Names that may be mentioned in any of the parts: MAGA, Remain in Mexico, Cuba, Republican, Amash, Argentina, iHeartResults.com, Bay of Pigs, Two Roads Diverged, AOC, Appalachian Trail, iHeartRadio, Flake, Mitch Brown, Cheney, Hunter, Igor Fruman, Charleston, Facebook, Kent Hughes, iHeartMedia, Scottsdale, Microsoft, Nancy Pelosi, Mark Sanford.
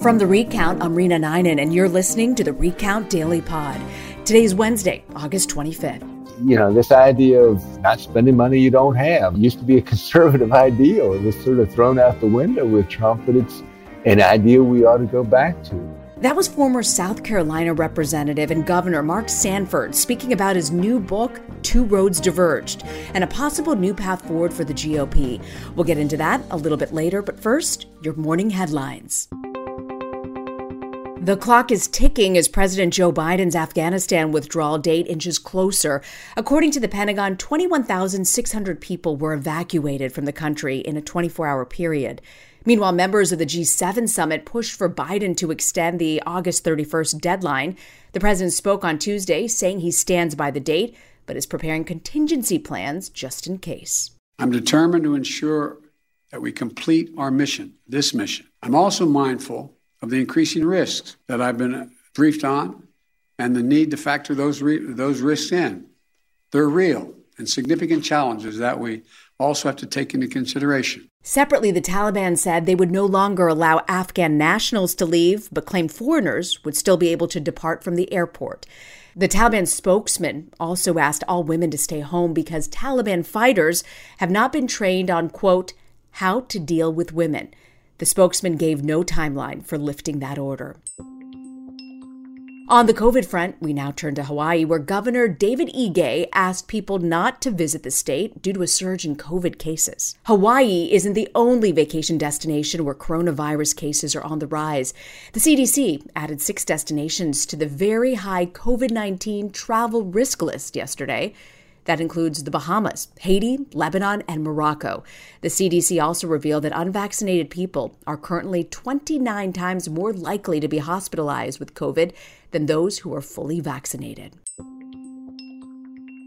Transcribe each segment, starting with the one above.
From The Recount, I'm Rena Ninen, and you're listening to The Recount Daily Pod. Today's Wednesday, August 25th. You know, this idea of not spending money you don't have used to be a conservative ideal. It was sort of thrown out the window with Trump, but it's an idea we ought to go back to. That was former South Carolina Representative and Governor Mark Sanford speaking about his new book, Two Roads Diverged, and a possible new path forward for the GOP. We'll get into that a little bit later, but first, your morning headlines. The clock is ticking as President Joe Biden's Afghanistan withdrawal date inches closer. According to the Pentagon, 21,600 people were evacuated from the country in a 24-hour period. Meanwhile, members of the G7 summit pushed for Biden to extend the August 31st deadline. The president spoke on Tuesday, saying he stands by the date, but is preparing contingency plans just in case. I'm determined to ensure that we complete our mission, this mission. I'm also mindful of the increasing risks that I've been briefed on and the need to factor those risks in. They're real and significant challenges that we also have to take into consideration. Separately, the Taliban said they would no longer allow Afghan nationals to leave, but claimed foreigners would still be able to depart from the airport. The Taliban spokesman also asked all women to stay home because Taliban fighters have not been trained on, quote, how to deal with women. The spokesman gave no timeline for lifting that order. On the COVID front, we now turn to Hawaii, where Governor David Ige asked people not to visit the state due to a surge in COVID cases. Hawaii isn't the only vacation destination where coronavirus cases are on the rise. The CDC added 6 destinations to the very high COVID-19 travel risk list yesterday. That includes the Bahamas, Haiti, Lebanon, and Morocco. The CDC also revealed that unvaccinated people are currently 29 times more likely to be hospitalized with COVID than those who are fully vaccinated.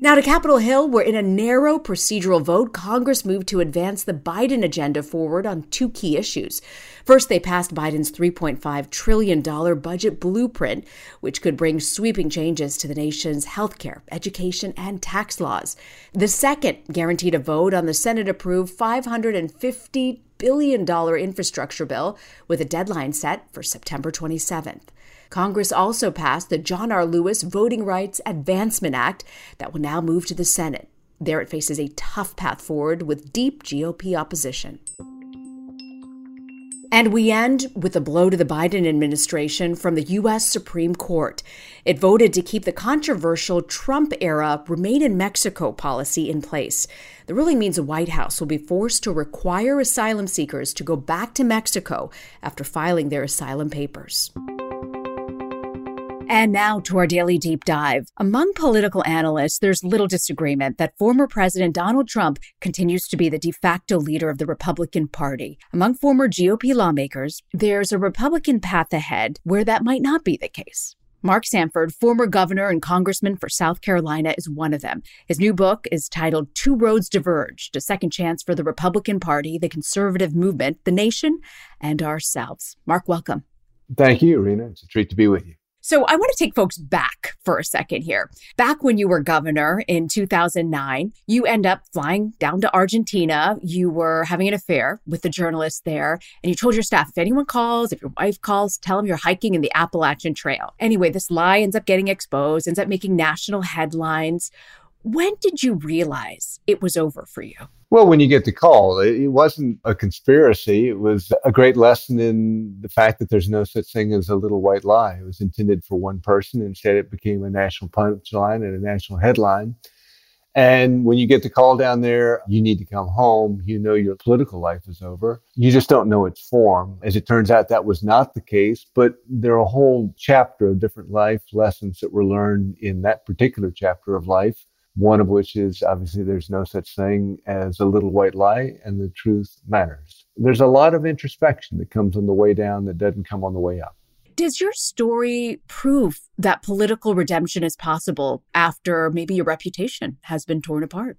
Now to Capitol Hill, where in a narrow procedural vote, Congress moved to advance the Biden agenda forward on 2 key issues. First, they passed Biden's $3.5 trillion budget blueprint, which could bring sweeping changes to the nation's healthcare, education, and tax laws. The second guaranteed a vote on the Senate-approved $550 billion infrastructure bill, with a deadline set for September 27th. Congress also passed the John R. Lewis Voting Rights Advancement Act that will now move to the Senate. There it faces a tough path forward with deep GOP opposition. And we end with a blow to the Biden administration from the U.S. Supreme Court. It voted to keep the controversial Trump-era Remain in Mexico policy in place. The ruling means the White House will be forced to require asylum seekers to go back to Mexico after filing their asylum papers. And now to our daily deep dive. Among political analysts, there's little disagreement that former President Donald Trump continues to be the de facto leader of the Republican Party. Among former GOP lawmakers, there's a Republican path ahead where that might not be the case. Mark Sanford, former governor and congressman for South Carolina, is one of them. His new book is titled Two Roads Diverged, A Second Chance for the Republican Party, the Conservative Movement, the Nation, and Ourselves. Mark, welcome. Thank you, Rena. It's a treat to be with you. So I want to take folks back for a second here. Back when you were governor in 2009, you end up flying down to Argentina. You were having an affair with the journalist there, and you told your staff, if anyone calls, if your wife calls, tell them you're hiking in the Appalachian Trail. Anyway, this lie ends up getting exposed, ends up making national headlines. When did you realize it was over for you? Well, when you get the call, it wasn't a conspiracy. It was a great lesson in the fact that there's no such thing as a little white lie. It was intended for one person. Instead, it became a national punchline and a national headline. And when you get the call down there, you need to come home. You know your political life is over. You just don't know its form. As it turns out, that was not the case. But there are a whole chapter of different life lessons that were learned in that particular chapter of life. One of which is, obviously, there's no such thing as a little white lie, and the truth matters. There's a lot of introspection that comes on the way down that doesn't come on the way up. Does your story prove that political redemption is possible after maybe your reputation has been torn apart?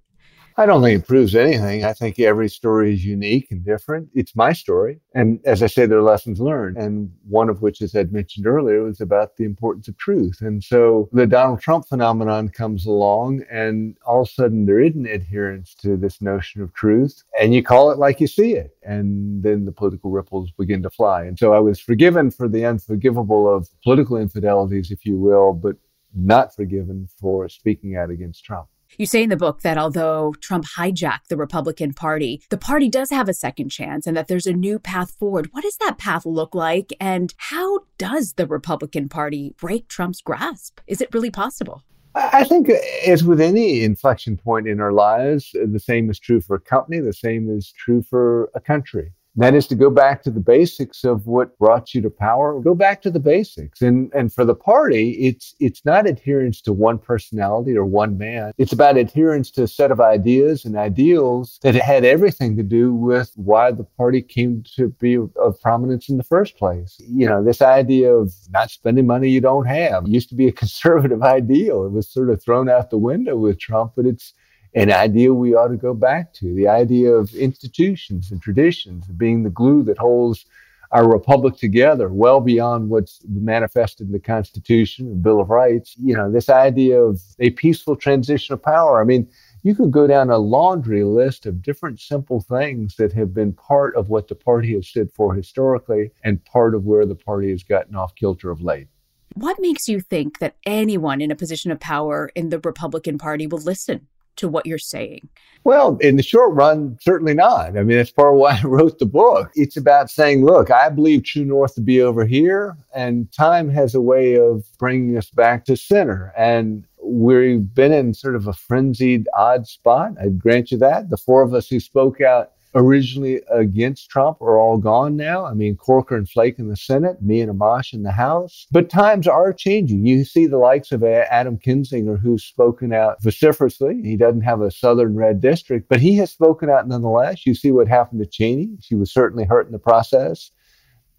I don't think it proves anything. I think every story is unique and different. It's my story. And as I say, there are lessons learned. And one of which, as I'd mentioned earlier, was about the importance of truth. And so the Donald Trump phenomenon comes along, and all of a sudden there isn't adherence to this notion of truth. And you call it like you see it. And then the political ripples begin to fly. And so I was forgiven for the unforgivable of political infidelities, if you will, but not forgiven for speaking out against Trump. You say in the book that although Trump hijacked the Republican Party, the party does have a second chance and that there's a new path forward. What does that path look like? And how does the Republican Party break Trump's grasp? Is it really possible? I think, as with any inflection point in our lives, the same is true for a company. The same is true for a country. That is to go back to the basics of what brought you to power. Go back to the basics. And for the party, it's not adherence to one personality or one man. It's about adherence to a set of ideas and ideals that had everything to do with why the party came to be of prominence in the first place. You know, this idea of not spending money you don't have used to be a conservative ideal. It was sort of thrown out the window with Trump, but it's an idea we ought to go back to, the idea of institutions and traditions being the glue that holds our republic together well beyond what's manifested in the Constitution and Bill of Rights. You know, this idea of a peaceful transition of power. I mean, you could go down a laundry list of different simple things that have been part of what the party has stood for historically and part of where the party has gotten off kilter of late. What makes you think that anyone in a position of power in the Republican Party will listen to what you're saying? Well, in the short run, certainly not. I mean, that's part of why I wrote the book. It's about saying, look, I believe true north to be over here, and time has a way of bringing us back to center. And we've been in sort of a frenzied, odd spot. I grant you that. The four of us who spoke out originally against Trump are all gone now. I mean, Corker and Flake in the Senate, me and Amash in the House. But times are changing. You see the likes of Adam Kinzinger, who's spoken out vociferously. He doesn't have a Southern red district, but he has spoken out nonetheless. You see what happened to Cheney. She was certainly hurt in the process.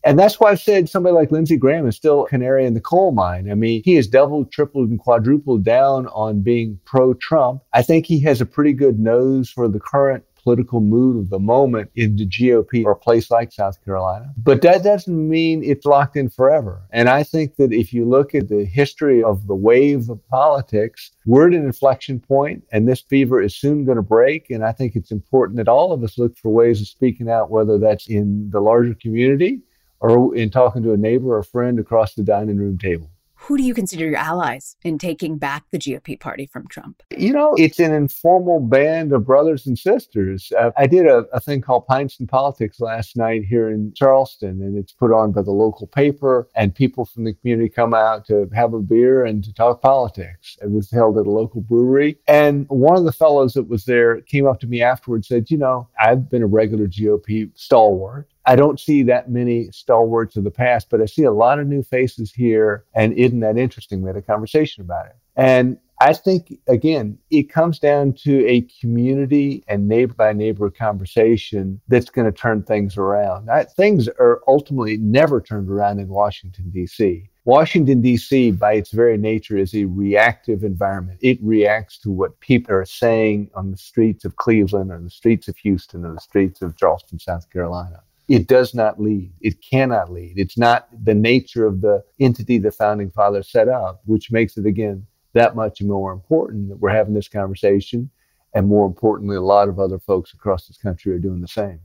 And that's why I've said somebody like Lindsey Graham is still a canary in the coal mine. I mean, he has doubled, tripled, and quadrupled down on being pro-Trump. I think he has a pretty good nose for the current political mood of the moment in the GOP or a place like South Carolina. But that doesn't mean it's locked in forever. And I think that if you look at the history of the wave of politics, we're at an inflection point, and this fever is soon going to break. And I think it's important that all of us look for ways of speaking out, whether that's in the larger community or in talking to a neighbor or friend across the dining room table. Who do you consider your allies in taking back the GOP party from Trump? You know, it's an informal band of brothers and sisters. I did a thing called Pints and Politics last night here in Charleston, and it's put on by the local paper, and people from the community come out to have a beer and to talk politics. It was held at a local brewery. And one of the fellows that was there came up to me afterwards and said, you know, I've been a regular GOP stalwart. I don't see that many stalwarts of the past, but I see a lot of new faces here. And isn't that interesting? We had a conversation about it. And I think, again, it comes down to a community and neighbor by neighbor conversation that's going to turn things around. Things are ultimately never turned around in Washington, D.C. Washington, D.C., by its very nature, is a reactive environment. It reacts to what people are saying on the streets of Cleveland or the streets of Houston or the streets of Charleston, South Carolina. It does not lead. It cannot lead. It's not the nature of the entity the Founding Fathers set up, which makes it, again, that much more important that we're having this conversation. And more importantly, a lot of other folks across this country are doing the same.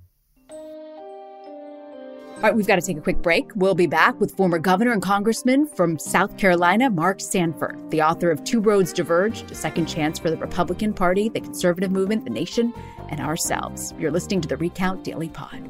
All right, we've got to take a quick break. We'll be back with former governor and congressman from South Carolina, Mark Sanford, the author of Two Roads Diverged, A Second Chance for the Republican Party, the Conservative Movement, the Nation, and Ourselves. You're listening to the Recount Daily Pod.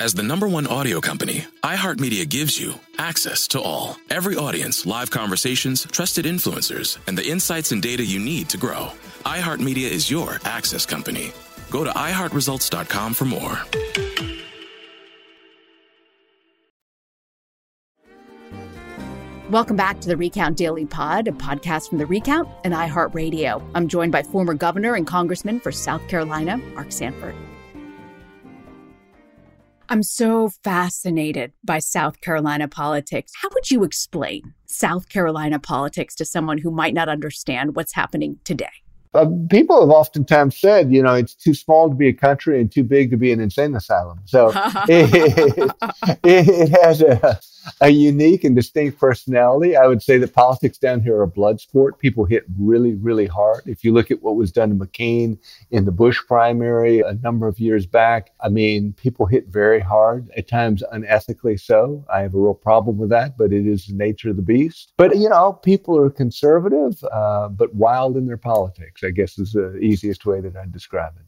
As the #1 audio company, iHeartMedia gives you access to all. Every audience, live conversations, trusted influencers, and the insights and data you need to grow. iHeartMedia is your access company. Go to iHeartResults.com for more. Welcome back to the Recount Daily Pod, a podcast from the Recount and iHeartRadio. I'm joined by former governor and congressman for South Carolina, Mark Sanford. I'm so fascinated by South Carolina politics. How would you explain South Carolina politics to someone who might not understand what's happening today? People have oftentimes said, you know, it's too small to be a country and too big to be an insane asylum. So it has a unique and distinct personality. I would say that politics down here are blood sport. People hit really, really hard. If you look at what was done to McCain in the Bush primary a number of years back, I mean, people hit very hard, at times unethically so. I have a real problem with that, but it is the nature of the beast. But, you know, people are conservative, but wild in their politics, I guess is the easiest way that I'd describe it.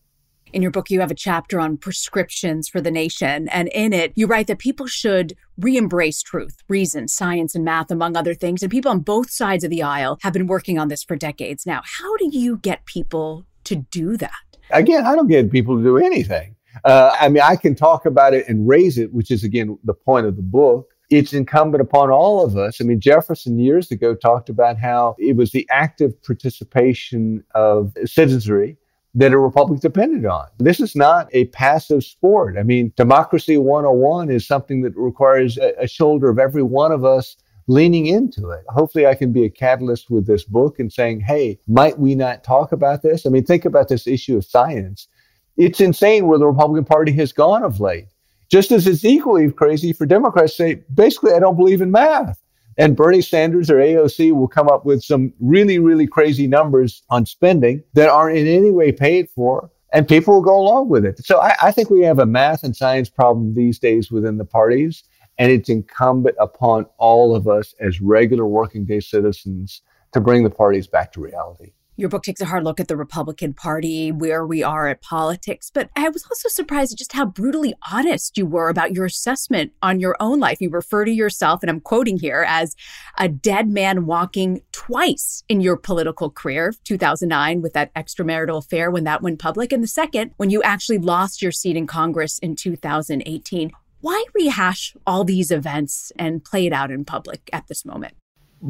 In your book, you have a chapter on prescriptions for the nation. And in it, you write that people should re-embrace truth, reason, science, and math, among other things. And people on both sides of the aisle have been working on this for decades now. How do you get people to do that? Again, I don't get people to do anything. I can talk about it and raise it, which is, again, the point of the book. It's incumbent upon all of us. I mean, Jefferson years ago talked about how it was the active participation of citizenry that a republic depended on. This is not a passive sport. I mean, democracy 101 is something that requires a shoulder of every one of us leaning into it. Hopefully I can be a catalyst with this book and saying, hey, might we not talk about this? I mean, think about this issue of science. It's insane where the Republican Party has gone of late. Just as it's equally crazy for Democrats to say, basically, I don't believe in math. And Bernie Sanders or AOC will come up with some really, really crazy numbers on spending that aren't in any way paid for, and people will go along with it. So I think we have a math and science problem these days within the parties, and it's incumbent upon all of us as regular working day citizens to bring the parties back to reality. Your book takes a hard look at the Republican Party, where we are at politics. But I was also surprised at just how brutally honest you were about your assessment on your own life. You refer to yourself, and I'm quoting here, as a dead man walking twice in your political career, 2009 with that extramarital affair when that went public, and the second when you actually lost your seat in Congress in 2018. Why rehash all these events and play it out in public at this moment?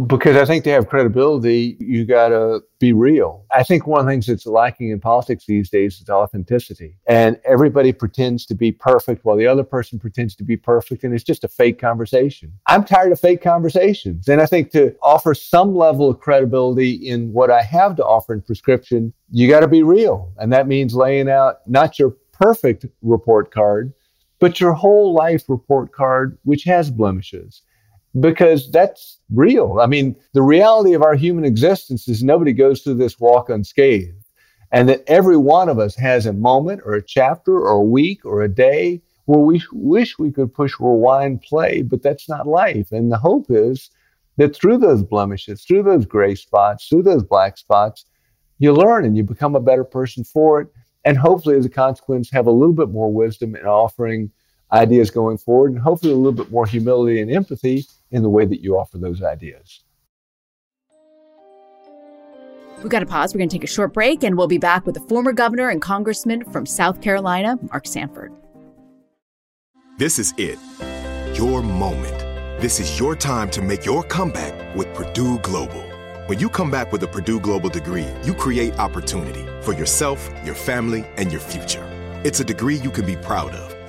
Because I think to have credibility, you got to be real. I think one of the things that's lacking in politics these days is authenticity. And everybody pretends to be perfect while the other person pretends to be perfect. And it's just a fake conversation. I'm tired of fake conversations. And I think to offer some level of credibility in what I have to offer in prescription, you got to be real. And that means laying out not your perfect report card, but your whole life report card, which has blemishes. Because that's real. I mean, the reality of our human existence is nobody goes through this walk unscathed, and that every one of us has a moment or a chapter or a week or a day where we wish we could push rewind play, but that's not life. And the hope is that through those blemishes, through those gray spots, through those black spots, you learn and you become a better person for it. And hopefully, as a consequence, have a little bit more wisdom in offering ideas going forward, and hopefully a little bit more humility and empathy in the way that you offer those ideas. We've got to pause. We're going to take a short break, and we'll be back with the former governor and congressman from South Carolina, Mark Sanford. This is it, your moment. This is your time to make your comeback with Purdue Global. When you come back with a Purdue Global degree, you create opportunity for yourself, your family, and your future. It's a degree you can be proud of,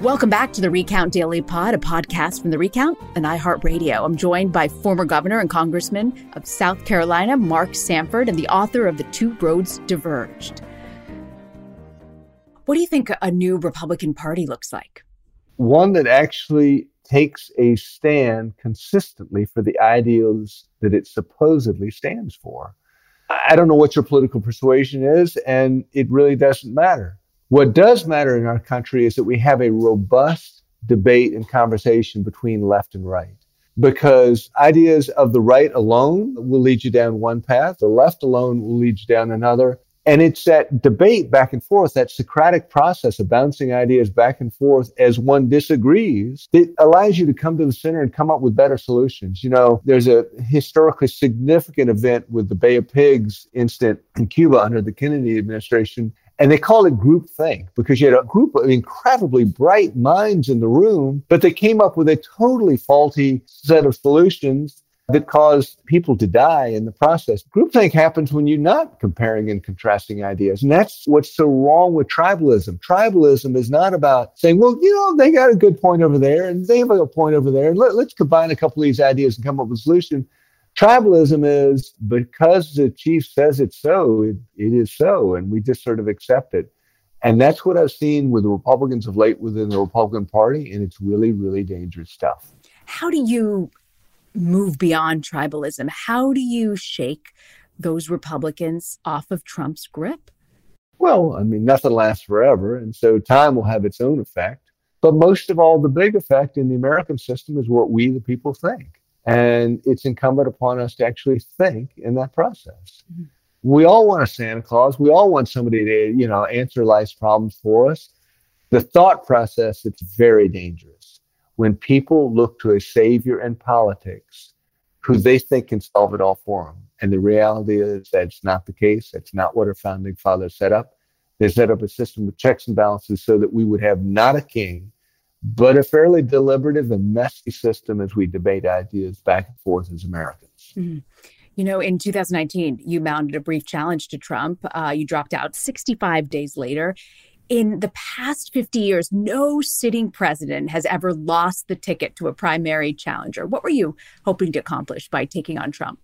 Welcome back to the Recount Daily Pod, a podcast from the Recount and iHeartRadio. I'm joined by former governor and congressman of South Carolina, Mark Sanford, and the author of The Two Roads Diverged. What do you think a new Republican Party looks like? One that actually takes a stand consistently for the ideals that it supposedly stands for. I don't know what your political persuasion is, and it really doesn't matter. What does matter in our country is that we have a robust debate and conversation between left and right, because ideas of the right alone will lead you down one path, the left alone will lead you down another. And it's that debate back and forth, that Socratic process of bouncing ideas back and forth as one disagrees, that allows you to come to the center and come up with better solutions. You know, there's a historically significant event with the Bay of Pigs incident in Cuba under the Kennedy administration. And they call it groupthink because you had a group of incredibly bright minds in the room, but they came up with a totally faulty set of solutions that caused people to die in the process. Groupthink happens when you're not comparing and contrasting ideas. And that's what's so wrong with tribalism. Tribalism is not about saying, well, you know, they got a good point over there and they have a point over there. And let's combine a couple of these ideas and come up with a solution. Tribalism is because the chief says it's so, it is so, and we just sort of accept it. And that's what I've seen with the Republicans of late within the Republican Party, and it's really, really dangerous stuff. How do you move beyond tribalism? How do you shake those Republicans off of Trump's grip? Well, I mean, nothing lasts forever, and so time will have its own effect. But most of all, the big effect in the American system is what we, the people, think. And it's incumbent upon us to actually think in that process. Mm-hmm. We all want a Santa Claus. We all want somebody to, you know, answer life's problems for us. The thought process, it's very dangerous. When people look to a savior in politics who they think can solve it all for them. And the reality is that's not the case. That's not what our founding fathers set up. They set up a system with checks and balances so that we would have not a king, but a fairly deliberative and messy system as we debate ideas back and forth as Americans. Mm-hmm. You know, in 2019, you mounted a brief challenge to Trump. You dropped out 65 days later. In the past 50 years, no sitting president has ever lost the ticket to a primary challenger. What were you hoping to accomplish by taking on Trump?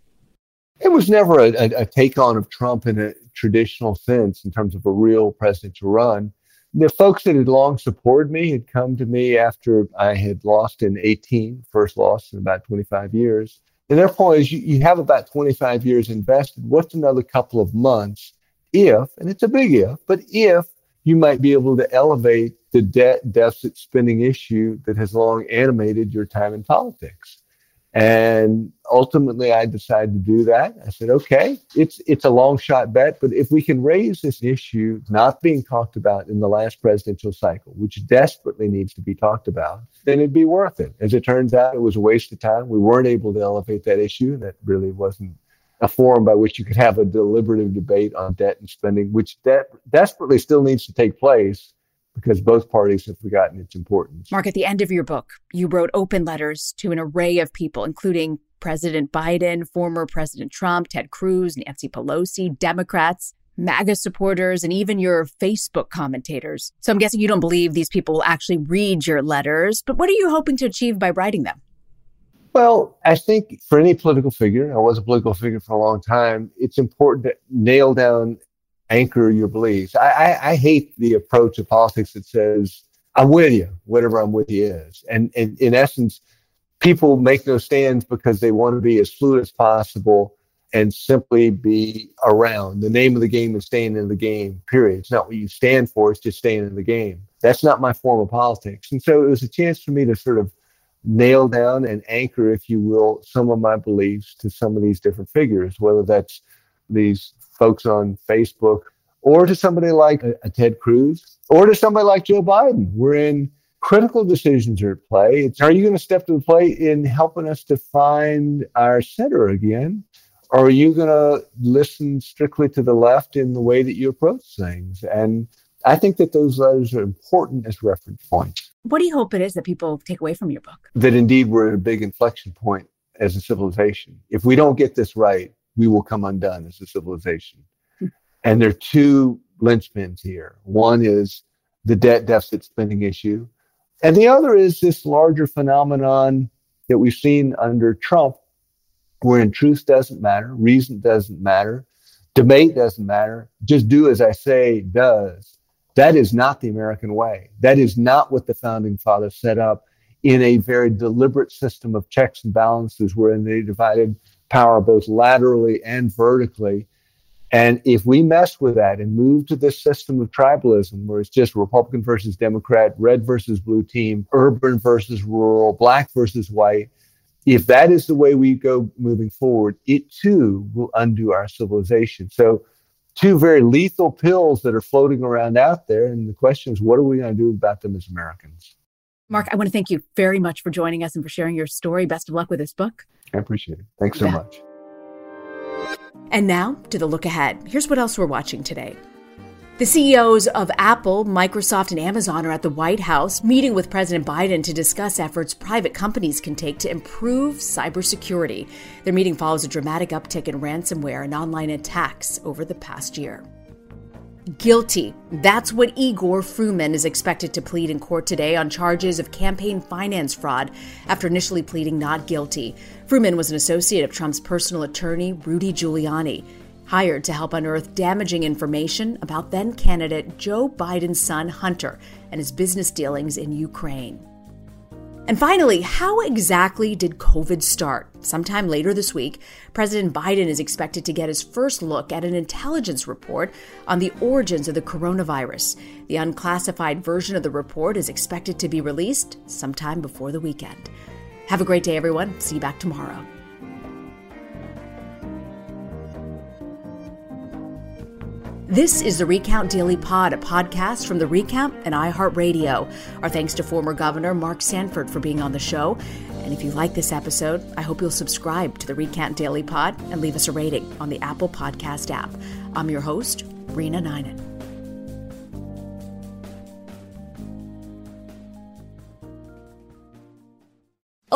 It was never a take on of Trump in a traditional sense in terms of a real presidential run. The folks that had long supported me had come to me after I had lost in 18, first loss in about 25 years. And their point is you have about 25 years invested. What's another couple of months if, and it's a big if, but if you might be able to elevate the debt deficit spending issue that has long animated your time in politics? And ultimately, I decided to do that. I said, OK, it's a long shot bet. But if we can raise this issue not being talked about in the last presidential cycle, which desperately needs to be talked about, then it'd be worth it. As it turns out, it was a waste of time. We weren't able to elevate that issue. That really wasn't a forum by which you could have a deliberative debate on debt and spending, which desperately still needs to take place, because both parties have forgotten its importance. Mark, at the end of your book, you wrote open letters to an array of people, including President Biden, former President Trump, Ted Cruz, Nancy Pelosi, Democrats, MAGA supporters, and even your Facebook commentators. So I'm guessing you don't believe these people will actually read your letters, but what are you hoping to achieve by writing them? Well, I think for any political figure, I was a political figure for a long time, it's important to nail down, anchor your beliefs. I hate the approach of politics that says, I'm with you, whatever I'm with you is. And in essence, people make no stands because they want to be as fluid as possible and simply be around. The name of the game is staying in the game, period. It's not what you stand for, it's just staying in the game. That's not my form of politics. And so it was a chance for me to sort of nail down and anchor, if you will, some of my beliefs to some of these different figures, whether that's these folks on Facebook, or to somebody like a Ted Cruz, or to somebody like Joe Biden. We're in critical decisions are at play. It's, are you going to step to the plate in helping us to find our center again? Or are you going to listen strictly to the left in the way that you approach things? And I think that those letters are important as reference points. What do you hope it is that people take away from your book? That indeed we're at a big inflection point as a civilization. If we don't get this right, we will come undone as a civilization. And there are two linchpins here. One is the debt deficit spending issue. And the other is this larger phenomenon that we've seen under Trump, wherein truth doesn't matter, reason doesn't matter, debate doesn't matter, just do as I say does. That is not the American way. That is not what the founding fathers set up in a very deliberate system of checks and balances wherein they divided power both laterally and vertically. And if we mess with that and move to this system of tribalism, where it's just Republican versus Democrat, red versus blue team, urban versus rural, black versus white, if that is the way we go moving forward, it too will undo our civilization. So two very lethal pills that are floating around out there. And the question is, what are we going to do about them as Americans? Mark, I want to thank you very much for joining us and for sharing your story. Best of luck with this book. I appreciate it. Thanks so much. And now to the look ahead. Here's what else we're watching today. The CEOs of Apple, Microsoft, and Amazon are at the White House meeting with President Biden to discuss efforts private companies can take to improve cybersecurity. Their meeting follows a dramatic uptick in ransomware and online attacks over the past year. Guilty. That's what Igor Fruman is expected to plead in court today on charges of campaign finance fraud after initially pleading not guilty. Fruman was an associate of Trump's personal attorney, Rudy Giuliani, hired to help unearth damaging information about then-candidate Joe Biden's son, Hunter, and his business dealings in Ukraine. And finally, how exactly did COVID start? Sometime later this week, President Biden is expected to get his first look at an intelligence report on the origins of the coronavirus. The unclassified version of the report is expected to be released sometime before the weekend. Have a great day, everyone. See you back tomorrow. This is the Recount Daily Pod, a podcast from the Recount and iHeartRadio. Our thanks to former Governor Mark Sanford for being on the show. And if you like this episode, I hope you'll subscribe to the Recount Daily Pod and leave us a rating on the Apple Podcast app. I'm your host, Rena Ninen.